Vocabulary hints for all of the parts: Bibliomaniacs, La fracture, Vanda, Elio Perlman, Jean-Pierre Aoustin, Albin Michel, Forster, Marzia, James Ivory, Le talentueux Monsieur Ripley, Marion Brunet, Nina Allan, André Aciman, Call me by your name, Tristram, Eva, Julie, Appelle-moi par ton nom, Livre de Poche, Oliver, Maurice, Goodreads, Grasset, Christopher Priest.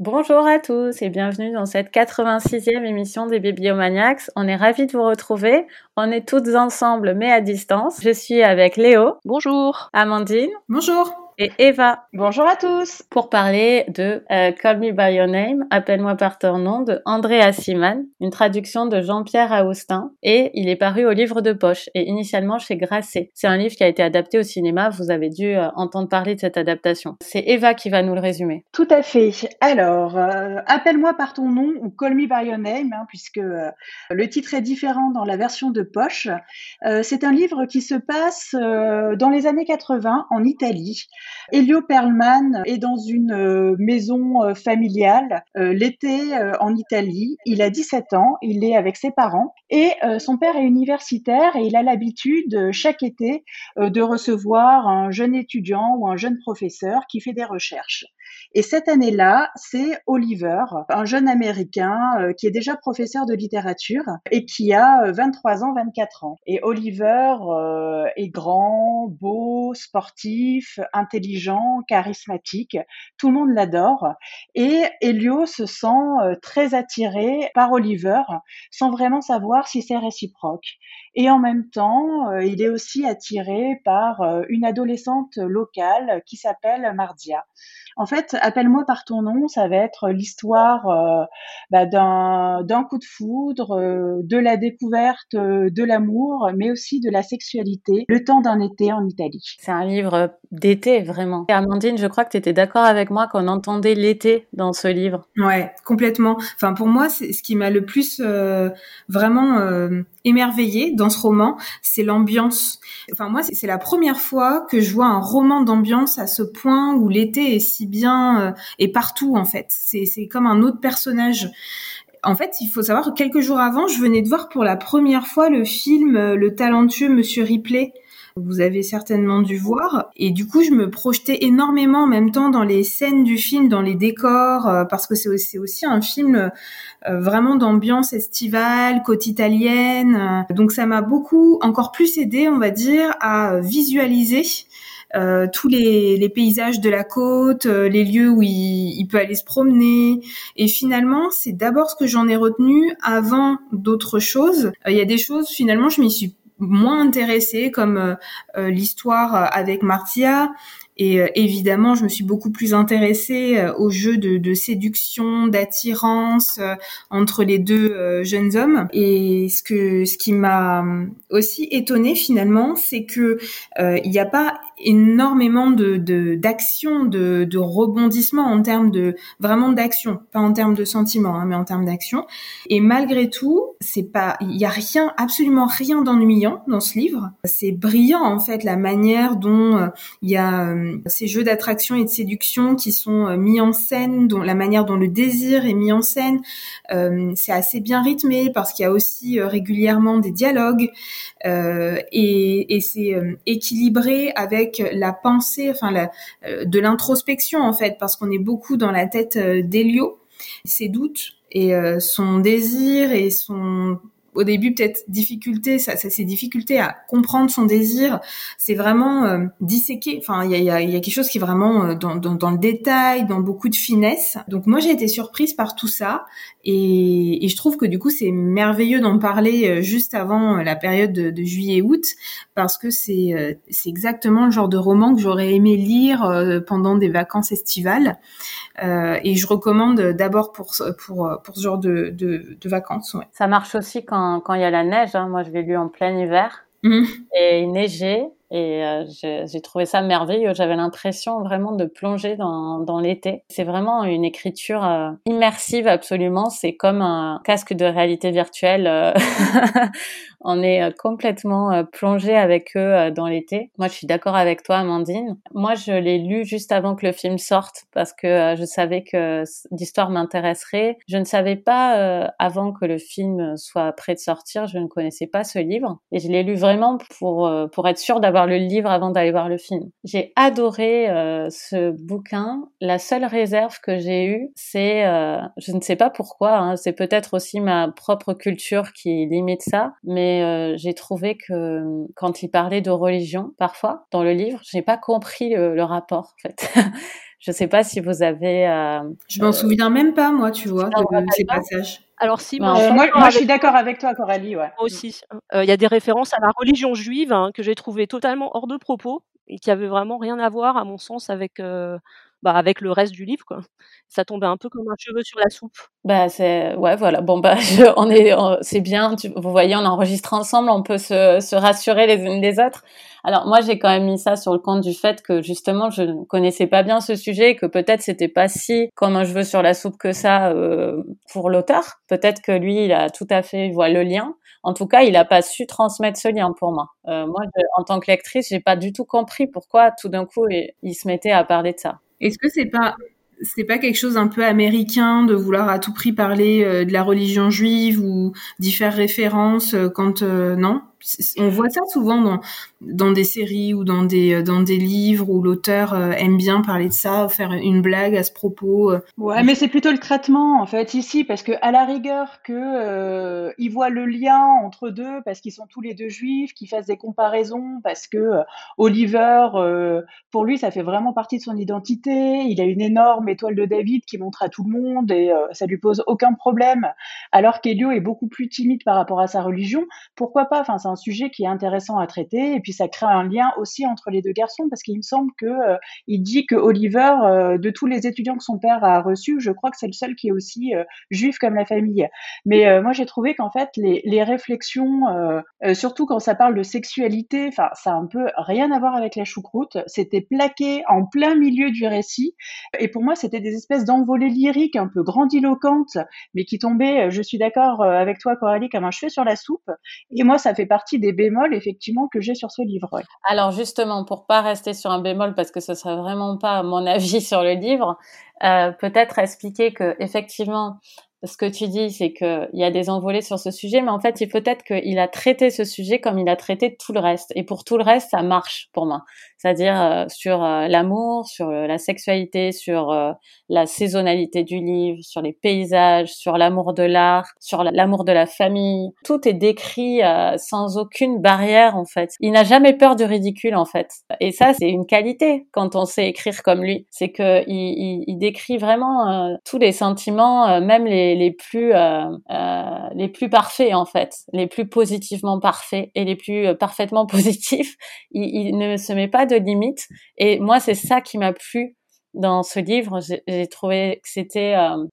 Bonjour à tous et bienvenue dans cette 86e émission des Bibliomaniacs. On est ravis de vous retrouver. On est toutes ensemble mais à distance. Je suis avec Léo. Bonjour. Amandine. Bonjour. Et Eva. Bonjour à tous. Pour parler de Call me by your name, Appelle-moi par ton nom de André Aciman, une traduction de Jean-Pierre Aoustin, et il est paru au Livre de Poche et initialement chez Grasset. C'est un livre qui a été adapté au cinéma, vous avez dû entendre parler de cette adaptation. C'est Eva qui va nous le résumer. Tout à fait. Alors, Appelle-moi par ton nom ou Call me by your name, puisque le titre est différent dans la version de Poche. C'est un livre qui se passe dans les années 80 en Italie. Elio Perlman est dans une maison familiale l'été en Italie. Il a 17 ans, il est avec ses parents et son père est universitaire et il a l'habitude chaque été de recevoir un jeune étudiant ou un jeune professeur qui fait des recherches. Et cette année-là, c'est Oliver, un jeune Américain qui est déjà professeur de littérature et qui a 23 ans, 24 ans. Et Oliver est grand, beau, sportif, intelligent, charismatique. Tout le monde l'adore. Et Elio se sent très attiré par Oliver sans vraiment savoir si c'est réciproque. Et en même temps, il est aussi attiré par une adolescente locale qui s'appelle Marzia. En fait, Appelle-moi par ton nom, ça va être l'histoire d'un coup de foudre, de la découverte de l'amour, mais aussi de la sexualité, le temps d'un été en Italie. C'est un livre d'été, vraiment. Et Amandine, je crois que tu étais d'accord avec moi qu'on entendait l'été dans ce livre. Ouais, complètement. Enfin, pour moi, c'est ce qui m'a le plus vraiment émerveillée dans ce roman, c'est l'ambiance. Enfin, moi, c'est la première fois que je vois un roman d'ambiance à ce point où l'été est si bien et partout, en fait. C'est comme un autre personnage. En fait, il faut savoir que quelques jours avant, je venais de voir pour la première fois le film Le talentueux Monsieur Ripley. Vous avez certainement dû voir. Et du coup, je me projetais énormément en même temps dans les scènes du film, dans les décors, parce que c'est aussi un film vraiment d'ambiance estivale, côte italienne. Donc, ça m'a beaucoup, encore plus aidée, on va dire, à visualiser tous les paysages de la côte, les lieux où il peut aller se promener. Et finalement, c'est d'abord ce que j'en ai retenu avant d'autres choses. Il y a des choses, finalement, je m'y suis moins intéressée, comme l'histoire avec Marzia. Et évidemment, je me suis beaucoup plus intéressée au jeu de séduction, d'attirance entre les deux jeunes hommes. Et ce qui m'a aussi étonnée finalement, c'est que il n'y a pas énormément d'action, de rebondissement en termes de vraiment d'action, pas en termes de sentiments, mais en termes d'action. Et malgré tout, il n'y a rien, absolument rien d'ennuyant dans ce livre. C'est brillant en fait la manière dont il y a ces jeux d'attraction et de séduction qui sont mis en scène, dont la manière dont le désir est mis en scène, c'est assez bien rythmé parce qu'il y a aussi régulièrement des dialogues et c'est équilibré avec la pensée, enfin de l'introspection en fait, parce qu'on est beaucoup dans la tête d'Elio, ses doutes et son désir et son... Au début, peut-être difficulté, ses difficultés à comprendre son désir, c'est vraiment disséqué. Enfin, il y a quelque chose qui est vraiment dans le détail, dans beaucoup de finesse. Donc moi, j'ai été surprise par tout ça, et je trouve que du coup, c'est merveilleux d'en parler juste avant la période de juillet-août, parce que c'est exactement le genre de roman que j'aurais aimé lire pendant des vacances estivales. Et je recommande d'abord pour ce genre de vacances. Ouais. Ça marche aussi quand il y a la neige. Moi, je l'ai lu en plein hiver. Mmh. Et il neigeait. Et j'ai trouvé ça merveilleux. J'avais l'impression vraiment de plonger dans l'été. C'est vraiment une écriture immersive absolument. C'est comme un casque de réalité virtuelle. On est complètement plongé avec eux dans l'été. Moi, je suis d'accord avec toi, Amandine. Moi, je l'ai lu juste avant que le film sorte parce que je savais que l'histoire m'intéresserait. Je ne savais pas avant que le film soit prêt de sortir. Je ne connaissais pas ce livre et je l'ai lu vraiment pour être sûre d'avoir voir le livre avant d'aller voir le film. J'ai adoré ce bouquin. La seule réserve que j'ai eue, c'est, je ne sais pas pourquoi, hein, c'est peut-être aussi ma propre culture qui limite ça, mais j'ai trouvé que quand il parlait de religion, parfois, dans le livre, j'ai pas compris le rapport, en fait. Je sais pas si vous avez... Je m'en souviens même pas, moi, tu vois, de ces passages. Alors si, moi je suis d'accord avec toi, Coralie. Ouais. Moi aussi. Il y a des références à la religion juive hein, que j'ai trouvées totalement hors de propos et qui n'avaient vraiment rien à voir, à mon sens, avec le reste du livre, quoi. Ça tombait un peu comme un cheveu sur la soupe. Bah c'est ouais voilà bon bah c'est bien vous voyez on enregistre ensemble, on peut se rassurer les unes des autres. Alors moi j'ai quand même mis ça sur le compte du fait que justement je ne connaissais pas bien ce sujet, que peut-être c'était pas si comme un cheveu sur la soupe que ça pour l'auteur. Peut-être que lui il a tout à fait il voit le lien. En tout cas il a pas su transmettre ce lien pour moi. Moi en tant que lectrice j'ai pas du tout compris pourquoi tout d'un coup il se mettait à parler de ça. Est-ce que c'est pas quelque chose un peu américain de vouloir à tout prix parler de la religion juive ou d'y faire référence quand non? On voit ça souvent dans des séries ou dans des livres où l'auteur aime bien parler de ça, faire une blague à ce propos. Ouais, mais c'est plutôt le traitement en fait ici, parce que à la rigueur que ils voient le lien entre deux, parce qu'ils sont tous les deux juifs, qu'ils fassent des comparaisons, parce que Oliver, pour lui, ça fait vraiment partie de son identité. Il a une énorme étoile de David qui montre à tout le monde et ça lui pose aucun problème. Alors qu'Elio est beaucoup plus timide par rapport à sa religion. Pourquoi pas? Enfin, un sujet qui est intéressant à traiter et puis ça crée un lien aussi entre les deux garçons parce qu'il me semble que il dit que Oliver de tous les étudiants que son père a reçus, je crois que c'est le seul qui est aussi juif comme la famille. Mais moi j'ai trouvé qu'en fait les réflexions surtout quand ça parle de sexualité, enfin ça a un peu rien à voir avec la choucroute, c'était plaqué en plein milieu du récit et pour moi c'était des espèces d'envolées lyriques un peu grandiloquentes mais qui tombaient, je suis d'accord avec toi Coralie, comme un cheveu sur la soupe et moi ça fait partie des bémols effectivement que j'ai sur ce livre. Ouais. Alors justement, pour pas rester sur un bémol parce que ce serait vraiment pas mon avis sur le livre, peut-être expliquer que effectivement ce que tu dis, c'est qu'il y a des envolées sur ce sujet, mais en fait, peut-être qu'il a traité ce sujet comme il a traité tout le reste. Et pour tout le reste, ça marche pour moi. C'est-à-dire sur l'amour, sur la sexualité, sur la saisonnalité du livre, sur les paysages, sur l'amour de l'art, sur l'amour de la famille. Tout est décrit sans aucune barrière, en fait. Il n'a jamais peur du ridicule, en fait. Et ça, c'est une qualité quand on sait écrire comme lui. C'est qu'il décrit vraiment tous les sentiments, même les plus parfaits en fait, les plus positivement parfaits et les plus parfaitement positifs. Il ne se met pas de limite et moi c'est ça qui m'a plu dans ce livre. J'ai trouvé que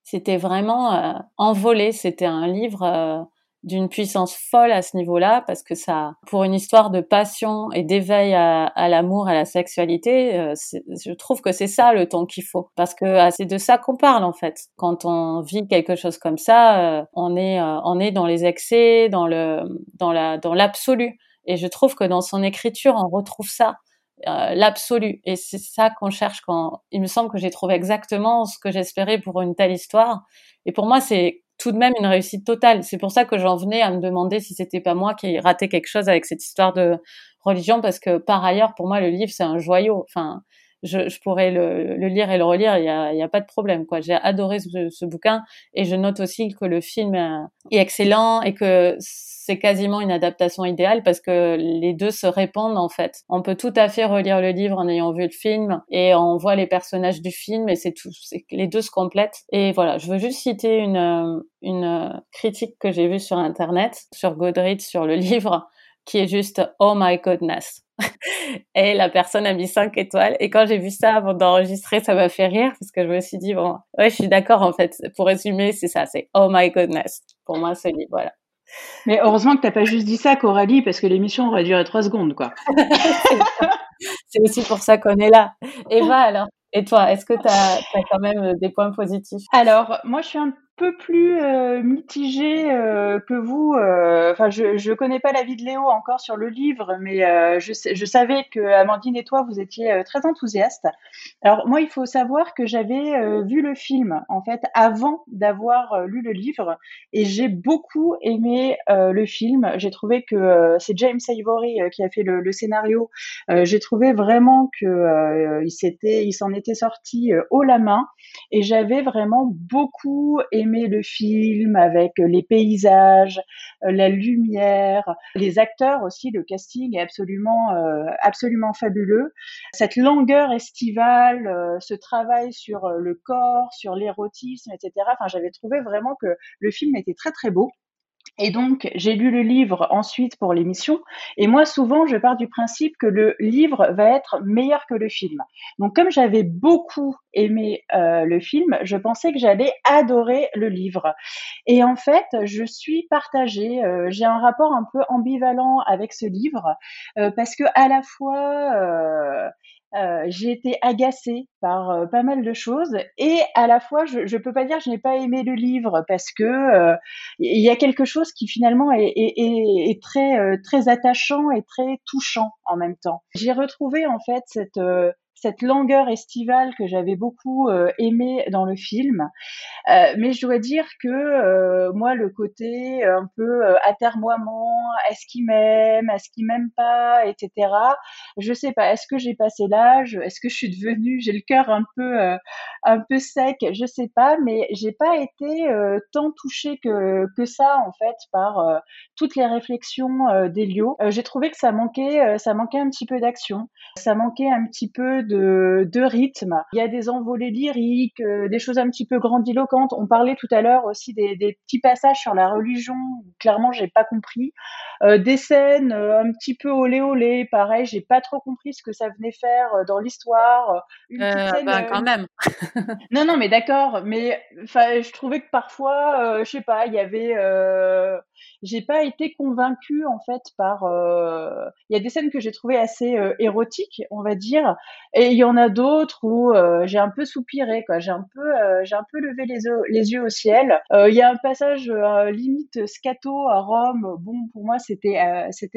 c'était vraiment envolé, c'était un livre d'une puissance folle à ce niveau-là, parce que ça, pour une histoire de passion et d'éveil à l'amour, à la sexualité, je trouve que c'est ça le ton qu'il faut, parce que c'est de ça qu'on parle en fait. Quand on vit quelque chose comme ça, on est dans les excès, dans l'absolu. Et je trouve que dans son écriture, on retrouve ça. L'absolu, et c'est ça qu'on cherche. Il me semble que j'ai trouvé exactement ce que j'espérais pour une telle histoire, et pour moi c'est tout de même une réussite totale. C'est pour ça que j'en venais à me demander si c'était pas moi qui ratais quelque chose avec cette histoire de religion, parce que par ailleurs pour moi le livre c'est un joyau, enfin je pourrais le lire et le relire, il y a pas de problème quoi. J'ai adoré ce bouquin et je note aussi que le film est excellent et que c'est quasiment une adaptation idéale parce que les deux se répondent en fait. On peut tout à fait relire le livre en ayant vu le film et on voit les personnages du film et c'est tout, les deux se complètent. Et voilà, je veux juste citer une critique que j'ai vue sur internet, sur Goodreads, sur le livre, qui est juste « Oh my goodness ». Et la personne a mis 5 étoiles. Et quand j'ai vu ça avant d'enregistrer, ça m'a fait rire parce que je me suis dit « Bon, ouais, je suis d'accord en fait. » Pour résumer, c'est ça, c'est « Oh my goodness ». Pour moi, ce livre, voilà. Mais heureusement que t'as pas juste dit ça, Coralie, parce que l'émission aurait duré 3 secondes, quoi. C'est aussi pour ça qu'on est là. Eva, alors, et toi, est-ce que t'as quand même des points positifs ? Alors, moi, je suis un peu plus mitigé que vous. Enfin, je connais pas l'avis de Léo encore sur le livre, mais je savais que Amandine et toi, vous étiez très enthousiastes. Alors moi, il faut savoir que j'avais vu le film en fait avant d'avoir lu le livre, et j'ai beaucoup aimé le film. J'ai trouvé que c'est James Ivory qui a fait le scénario. J'ai trouvé vraiment que il s'en était sorti haut la main, et j'avais vraiment beaucoup aimé le film avec les paysages, la lumière, les acteurs aussi. Le casting est absolument fabuleux. Cette langueur estivale, ce travail sur le corps, sur l'érotisme, etc. Enfin, j'avais trouvé vraiment que le film était très très beau. Et donc, j'ai lu le livre ensuite pour l'émission. Et moi, souvent, je pars du principe que le livre va être meilleur que le film. Donc, comme j'avais beaucoup aimé le film, je pensais que j'allais adorer le livre. Et en fait, je suis partagée. J'ai un rapport un peu ambivalent avec ce livre parce que à la fois... j'ai été agacée par pas mal de choses, et à la fois je peux pas dire je n'ai pas aimé le livre parce que il y a quelque chose qui finalement est très très attachant et très touchant en même temps. J'ai retrouvé en fait cette langueur estivale que j'avais beaucoup aimée dans le film, mais je dois dire que moi, le côté un peu atermoiement, est-ce qu'il m'aime, est-ce qu'il m'aime pas, etc. Je sais pas. Est-ce que j'ai passé l'âge? Est-ce que je suis devenue? J'ai le cœur un peu sec. Je sais pas, mais j'ai pas été tant touchée que ça en fait par toutes les réflexions d'Elio. J'ai trouvé que ça manquait un petit peu d'action, ça manquait un petit peu de rythme. Il y a des envolées lyriques, des choses un petit peu grandiloquentes. On parlait tout à l'heure aussi des petits passages sur la religion. Clairement, j'ai pas compris. Des scènes un petit peu olé-olé, pareil, j'ai pas trop compris ce que ça venait faire dans l'histoire. Une petite scène, quand même. Non, mais d'accord. Mais je trouvais que parfois, je sais pas, il y avait... j'ai pas été convaincue en fait par... Il y a des scènes que j'ai trouvées assez érotiques, on va dire, et il y en a d'autres où j'ai un peu soupiré, quoi. J'ai un peu levé les yeux au ciel. Il y a un passage limite scato à Rome. Bon, pour moi, c'était assez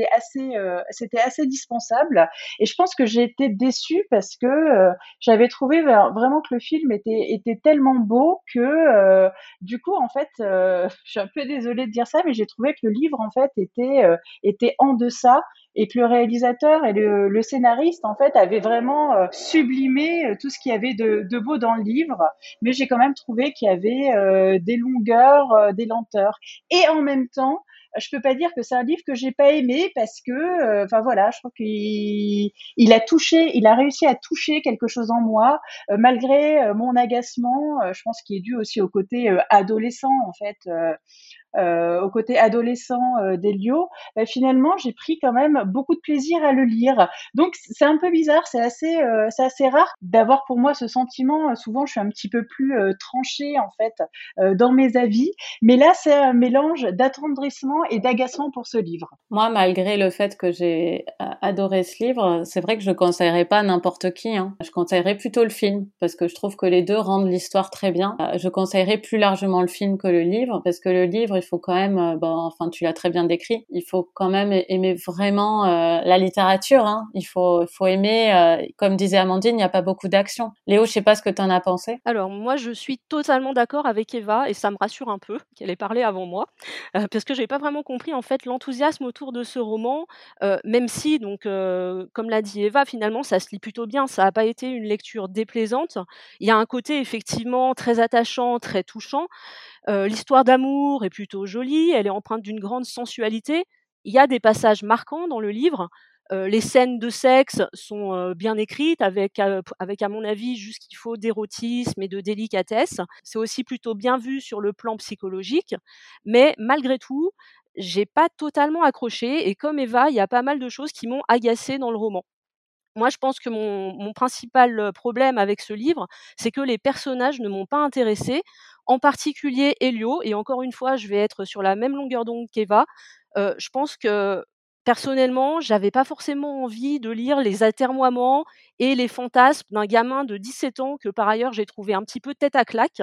dispensable, et je pense que j'ai été déçue parce que j'avais trouvé vraiment que le film était tellement beau que du coup, en fait, je suis un peu désolée de dire ça, mais j'ai trouvé que le livre en fait était en deçà, et que le réalisateur et le scénariste en fait avaient vraiment sublimé tout ce qu'il y avait de beau dans le livre, mais j'ai quand même trouvé qu'il y avait des longueurs, des lenteurs, et en même temps je peux pas dire que c'est un livre que j'ai pas aimé parce que, enfin voilà, je trouve qu'il a réussi à toucher quelque chose en moi malgré mon agacement. Je pense qu'il est dû aussi au côté adolescent en fait, d'Elio. Finalement, j'ai pris quand même beaucoup de plaisir à le lire. Donc c'est un peu bizarre, c'est assez rare d'avoir pour moi ce sentiment. Souvent, je suis un petit peu plus tranchée en fait dans mes avis, mais là c'est un mélange d'attendrissement et d'agacement pour ce livre. Moi, malgré le fait que j'ai adoré ce livre, c'est vrai que je ne conseillerais pas n'importe qui. Hein. Je conseillerais plutôt le film, parce que je trouve que les deux rendent l'histoire très bien. Je conseillerais plus largement le film que le livre, parce que le livre, il faut quand même, tu l'as très bien décrit, il faut quand même aimer vraiment la littérature. Hein. Il faut aimer, comme disait Amandine, il n'y a pas beaucoup d'action. Léo, je ne sais pas ce que tu en as pensé. Alors, moi, je suis totalement d'accord avec Eva, et ça me rassure un peu qu'elle ait parlé avant moi, parce que je n'ai pas vraiment compris en fait l'enthousiasme autour de ce roman, même si comme l'a dit Eva, finalement ça se lit plutôt bien, ça n'a pas été une lecture déplaisante. Il y a un côté effectivement très attachant, très touchant, l'histoire d'amour est plutôt jolie, elle est empreinte d'une grande sensualité, il y a des passages marquants dans le livre. Les scènes de sexe sont bien écrites, avec à mon avis juste ce qu'il faut d'érotisme et de délicatesse. C'est aussi plutôt bien vu sur le plan psychologique, mais malgré tout, j'ai pas totalement accroché, et comme Eva, il y a pas mal de choses qui m'ont agacée dans le roman. Moi, je pense que mon principal problème avec ce livre, c'est que les personnages ne m'ont pas intéressée, en particulier Elio, et encore une fois, je vais être sur la même longueur d'onde qu'Eva. Je pense que personnellement, j'avais pas forcément envie de lire les atermoiements et les fantasmes d'un gamin de 17 ans que par ailleurs j'ai trouvé un petit peu tête à claque.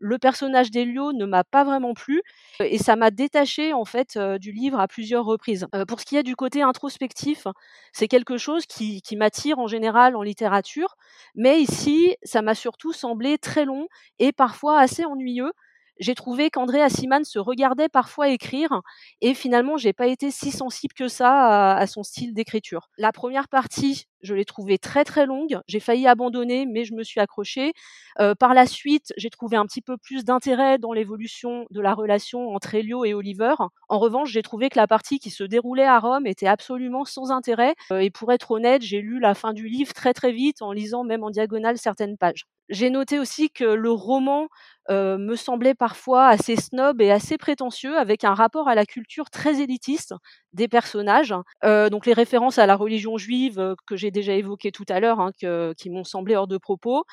le personnage d'Elio ne m'a pas vraiment plu et ça m'a détaché en fait du livre à plusieurs reprises. Pour ce qui est du côté introspectif, c'est quelque chose qui m'attire en général en littérature, mais ici ça m'a surtout semblé très long et parfois assez ennuyeux. J'ai trouvé qu'André Aciman se regardait parfois écrire et finalement, j'ai pas été si sensible que ça à son style d'écriture. La première partie, je l'ai trouvée très très longue. J'ai failli abandonner, mais je me suis accrochée. Par la suite, j'ai trouvé un petit peu plus d'intérêt dans l'évolution de la relation entre Elio et Oliver. En revanche, j'ai trouvé que la partie qui se déroulait à Rome était absolument sans intérêt. Et pour être honnête, j'ai lu la fin du livre très très vite en lisant même en diagonale certaines pages. J'ai noté aussi que le roman me semblait parfois assez snob et assez prétentieux, avec un rapport à la culture très élitiste des personnages. Donc les références à la religion juive que j'ai déjà évoquées tout à l'heure, qui m'ont semblé hors de propos.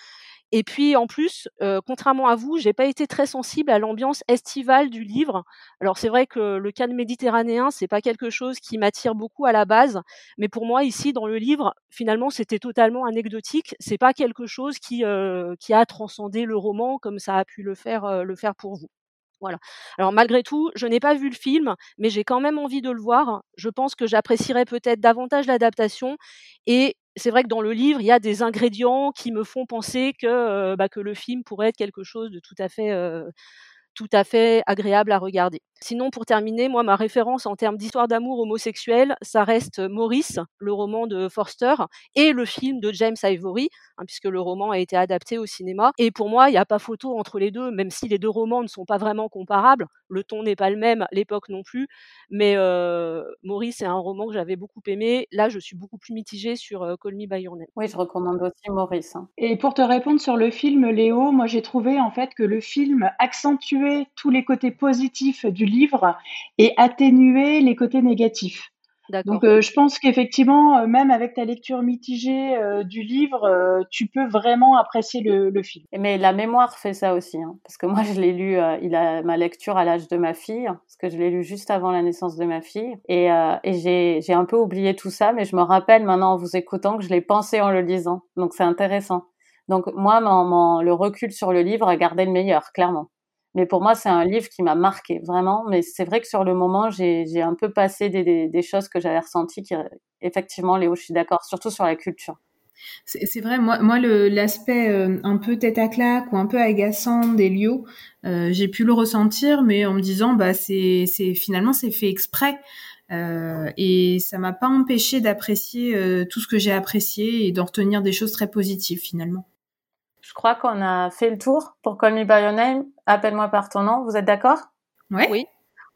Et puis en plus, contrairement à vous, j'ai pas été très sensible à l'ambiance estivale du livre. Alors c'est vrai que le cadre méditerranéen, c'est pas quelque chose qui m'attire beaucoup à la base, mais pour moi ici dans le livre, finalement c'était totalement anecdotique. C'est pas quelque chose qui a transcendé le roman comme ça a pu le faire pour vous. Voilà. Alors malgré tout, je n'ai pas vu le film, mais j'ai quand même envie de le voir. Je pense que j'apprécierais peut-être davantage l'adaptation. Et c'est vrai que dans le livre, il y a des ingrédients qui me font penser que le film pourrait être quelque chose de tout à fait agréable à regarder. Sinon, pour terminer, moi, ma référence en termes d'histoire d'amour homosexuel, ça reste Maurice, le roman de Forster, et le film de James Ivory, puisque le roman a été adapté au cinéma. Et pour moi, il n'y a pas photo entre les deux, même si les deux romans ne sont pas vraiment comparables. Le ton n'est pas le même, l'époque non plus. Mais Maurice est un roman que j'avais beaucoup aimé. Là, je suis beaucoup plus mitigée sur Call me by your name. Oui, je recommande aussi Maurice. Et pour te répondre sur le film, Léo, moi, j'ai trouvé en fait que le film accentuait tous les côtés positifs du livre et atténuer les côtés négatifs. D'accord. Donc je pense qu'effectivement, même avec ta lecture mitigée du livre, tu peux vraiment apprécier le film. Mais la mémoire fait ça aussi, parce que moi je l'ai lu, ma lecture à l'âge de ma fille, parce que je l'ai lu juste avant la naissance de ma fille, et j'ai un peu oublié tout ça, mais je me rappelle maintenant en vous écoutant que je l'ai pensé en le lisant, donc c'est intéressant. Donc moi, le recul sur le livre a gardé le meilleur, clairement. Mais pour moi, c'est un livre qui m'a marqué, vraiment. Mais c'est vrai que sur le moment, j'ai un peu passé des choses que j'avais ressenties. Effectivement, Léo, je suis d'accord, surtout sur la culture. C'est vrai, moi l'aspect un peu tête à claque ou un peu agaçant d'Elio, j'ai pu le ressentir, mais en me disant, finalement, c'est fait exprès. Et ça m'a pas empêché d'apprécier tout ce que j'ai apprécié et d'en retenir des choses très positives, finalement. Je crois qu'on a fait le tour pour Call Me By Your Name, Appelle-moi par ton nom, vous êtes d'accord ? Oui.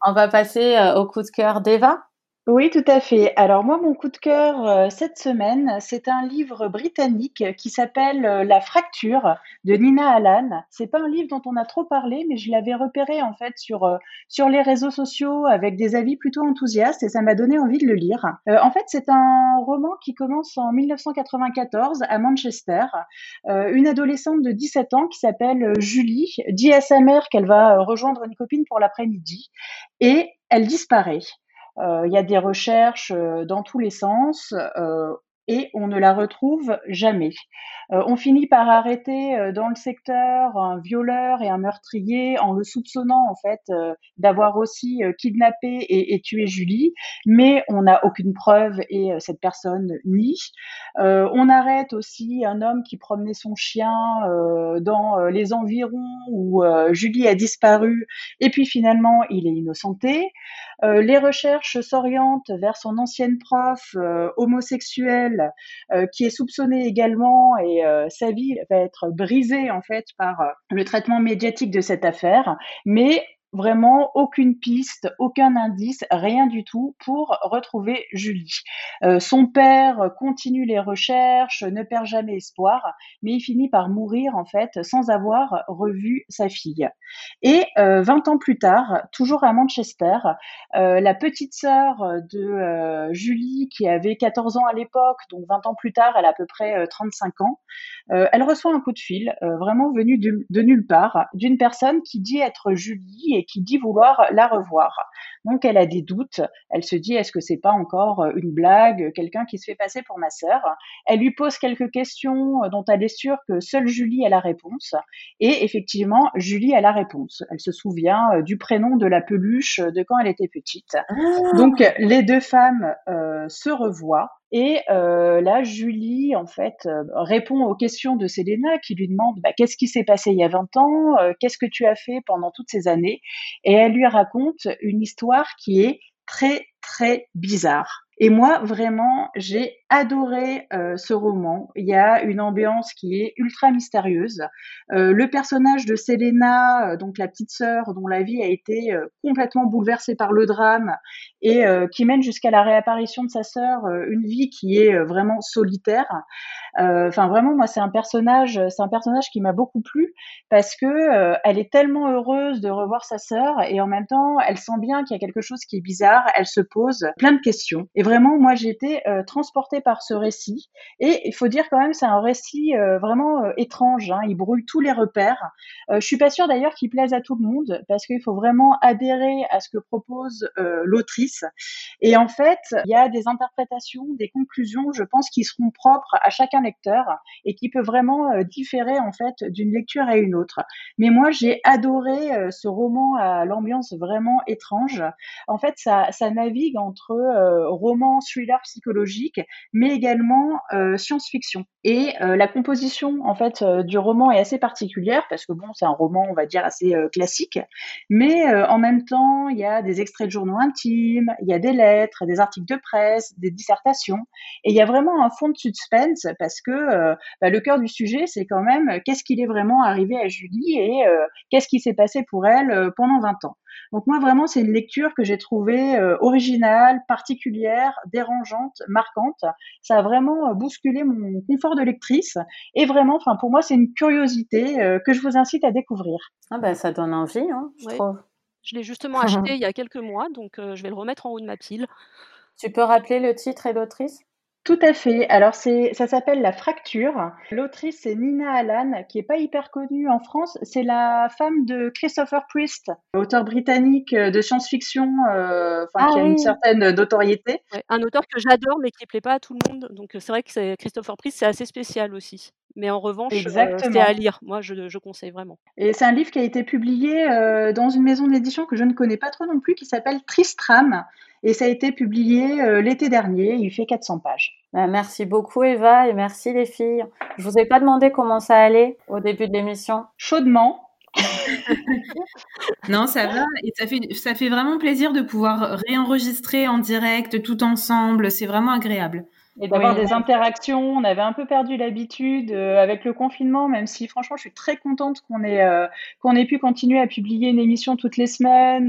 On va passer au coup de cœur d'Eva. Oui, tout à fait. Alors moi, mon coup de cœur cette semaine, c'est un livre britannique qui s'appelle La fracture de Nina Allan. C'est pas un livre dont on a trop parlé, mais je l'avais repéré en fait sur les réseaux sociaux avec des avis plutôt enthousiastes et ça m'a donné envie de le lire. En fait, c'est un roman qui commence en 1994 à Manchester. Une adolescente de 17 ans qui s'appelle Julie dit à sa mère qu'elle va rejoindre une copine pour l'après-midi et elle disparaît. Il y a des recherches dans tous les sens et on ne la retrouve jamais. On finit par arrêter dans le secteur un violeur et un meurtrier en le soupçonnant en fait d'avoir aussi kidnappé et tué Julie, mais on n'a aucune preuve et cette personne nie. On arrête aussi un homme qui promenait son chien dans les environs où Julie a disparu et puis finalement il est innocenté. Les recherches s'orientent vers son ancienne prof homosexuelle qui est soupçonnée également et sa vie va être brisée en fait par le traitement médiatique de cette affaire, mais vraiment aucune piste, aucun indice, rien du tout pour retrouver Julie. Son père continue les recherches, ne perd jamais espoir, mais il finit par mourir en fait sans avoir revu sa fille. Et 20 ans plus tard, toujours à Manchester, la petite sœur de Julie qui avait 14 ans à l'époque, donc 20 ans plus tard, elle a à peu près 35 ans, elle reçoit un coup de fil vraiment venu de nulle part d'une personne qui dit être Julie et qui dit vouloir la revoir. Donc, elle a des doutes. Elle se dit, est-ce que c'est pas encore une blague, quelqu'un qui se fait passer pour ma sœur? Elle lui pose quelques questions dont elle est sûre que seule Julie a la réponse. Et effectivement, Julie a la réponse. Elle se souvient du prénom de la peluche de quand elle était petite. Donc, les deux femmes se revoient. Et là, Julie, en fait, répond aux questions de Selena qui lui demande « Qu'est-ce qui s'est passé il y a 20 ans ? Qu'est-ce que tu as fait pendant toutes ces années ?» Et elle lui raconte une histoire qui est très, très bizarre. Et moi, vraiment, j'ai adoré ce roman. Il y a une ambiance qui est ultra mystérieuse. Le personnage de Selena, donc la petite sœur dont la vie a été complètement bouleversée par le drame et qui mène jusqu'à la réapparition de sa sœur, une vie qui est vraiment solitaire. Enfin, vraiment, moi, c'est un personnage qui m'a beaucoup plu parce que elle est tellement heureuse de revoir sa sœur et en même temps, elle sent bien qu'il y a quelque chose qui est bizarre. Elle se pose plein de questions. Et vraiment, moi, j'ai été transportée par ce récit. Et il faut dire quand même, c'est un récit vraiment étrange. Hein. Il brouille tous les repères. Je suis pas sûre d'ailleurs qu'il plaise à tout le monde parce qu'il faut vraiment adhérer à ce que propose l'autrice. Et en fait, il y a des interprétations, des conclusions, je pense, qui seront propres à chacun lecteur et qui peut vraiment différer en fait d'une lecture à une autre. Mais moi, j'ai adoré ce roman à l'ambiance vraiment étrange. En fait, ça navigue entre roman, thriller psychologique, mais également science-fiction. Et la composition en fait du roman est assez particulière parce que bon, c'est un roman, on va dire, assez classique, mais en même temps, il y a des extraits de journaux intimes, il y a des lettres, des articles de presse, des dissertations, et il y a vraiment un fond de suspense parce que le cœur du sujet, c'est quand même qu'est-ce qu'il est vraiment arrivé à Julie et qu'est-ce qui s'est passé pour elle pendant 20 ans. Donc moi, vraiment, c'est une lecture que j'ai trouvée originale, particulière, dérangeante, marquante. Ça a vraiment bousculé mon confort de lectrice. Et vraiment, pour moi, c'est une curiosité que je vous incite à découvrir. Ah ben, ça donne envie, hein, je trouve. Je l'ai justement acheté il y a quelques mois, donc je vais le remettre en haut de ma pile. Tu peux rappeler le titre et l'autrice ? Tout à fait. Alors, ça s'appelle « La fracture ». L'autrice, c'est Nina Allan, qui n'est pas hyper connue en France. C'est la femme de Christopher Priest, auteur britannique de science-fiction, qui a une certaine notoriété. Ouais, un auteur que j'adore, mais qui ne plaît pas à tout le monde. Donc, c'est vrai que Christopher Priest, c'est assez spécial aussi. Mais en revanche, c'était à lire. Moi, je conseille vraiment. Et c'est un livre qui a été publié dans une maison d'édition que je ne connais pas trop non plus, qui s'appelle Tristram. Et ça a été publié l'été dernier. Il fait 400 pages. Merci beaucoup, Eva, et merci les filles. Je ne vous ai pas demandé comment ça allait au début de l'émission. Chaudement. Non, ça va. Et ça fait vraiment plaisir de pouvoir réenregistrer en direct, tout ensemble. C'est vraiment agréable. Et d'avoir des interactions, on avait un peu perdu l'habitude avec le confinement, même si franchement je suis très contente qu'on ait pu continuer à publier une émission toutes les semaines,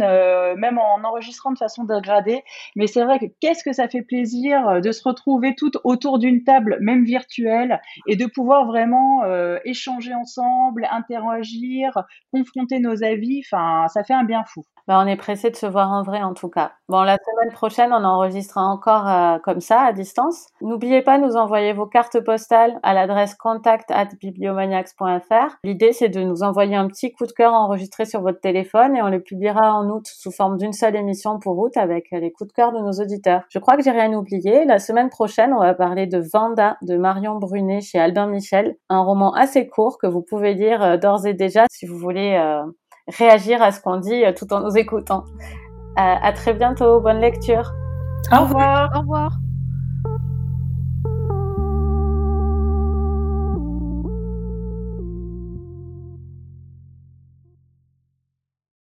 même en enregistrant de façon dégradée. Mais c'est vrai que qu'est-ce que ça fait plaisir de se retrouver toutes autour d'une table, même virtuelle, et de pouvoir vraiment échanger ensemble, interagir, confronter nos avis, ça fait un bien fou. On est pressés de se voir en vrai en tout cas. Bon, la semaine prochaine, on enregistrera encore comme ça, à distance. N'oubliez pas de nous envoyer vos cartes postales à l'adresse contact@bibliomaniacs.fr. L'idée, c'est de nous envoyer un petit coup de cœur enregistré sur votre téléphone et on le publiera en août sous forme d'une seule émission pour août avec les coups de cœur de nos auditeurs. Je crois que j'ai rien oublié. La semaine prochaine, on va parler de Vanda de Marion Brunet chez Albin Michel, un roman assez court que vous pouvez lire d'ores et déjà si vous voulez... réagir à ce qu'on dit tout en nous écoutant. À très bientôt, bonne lecture. Au revoir. Au revoir.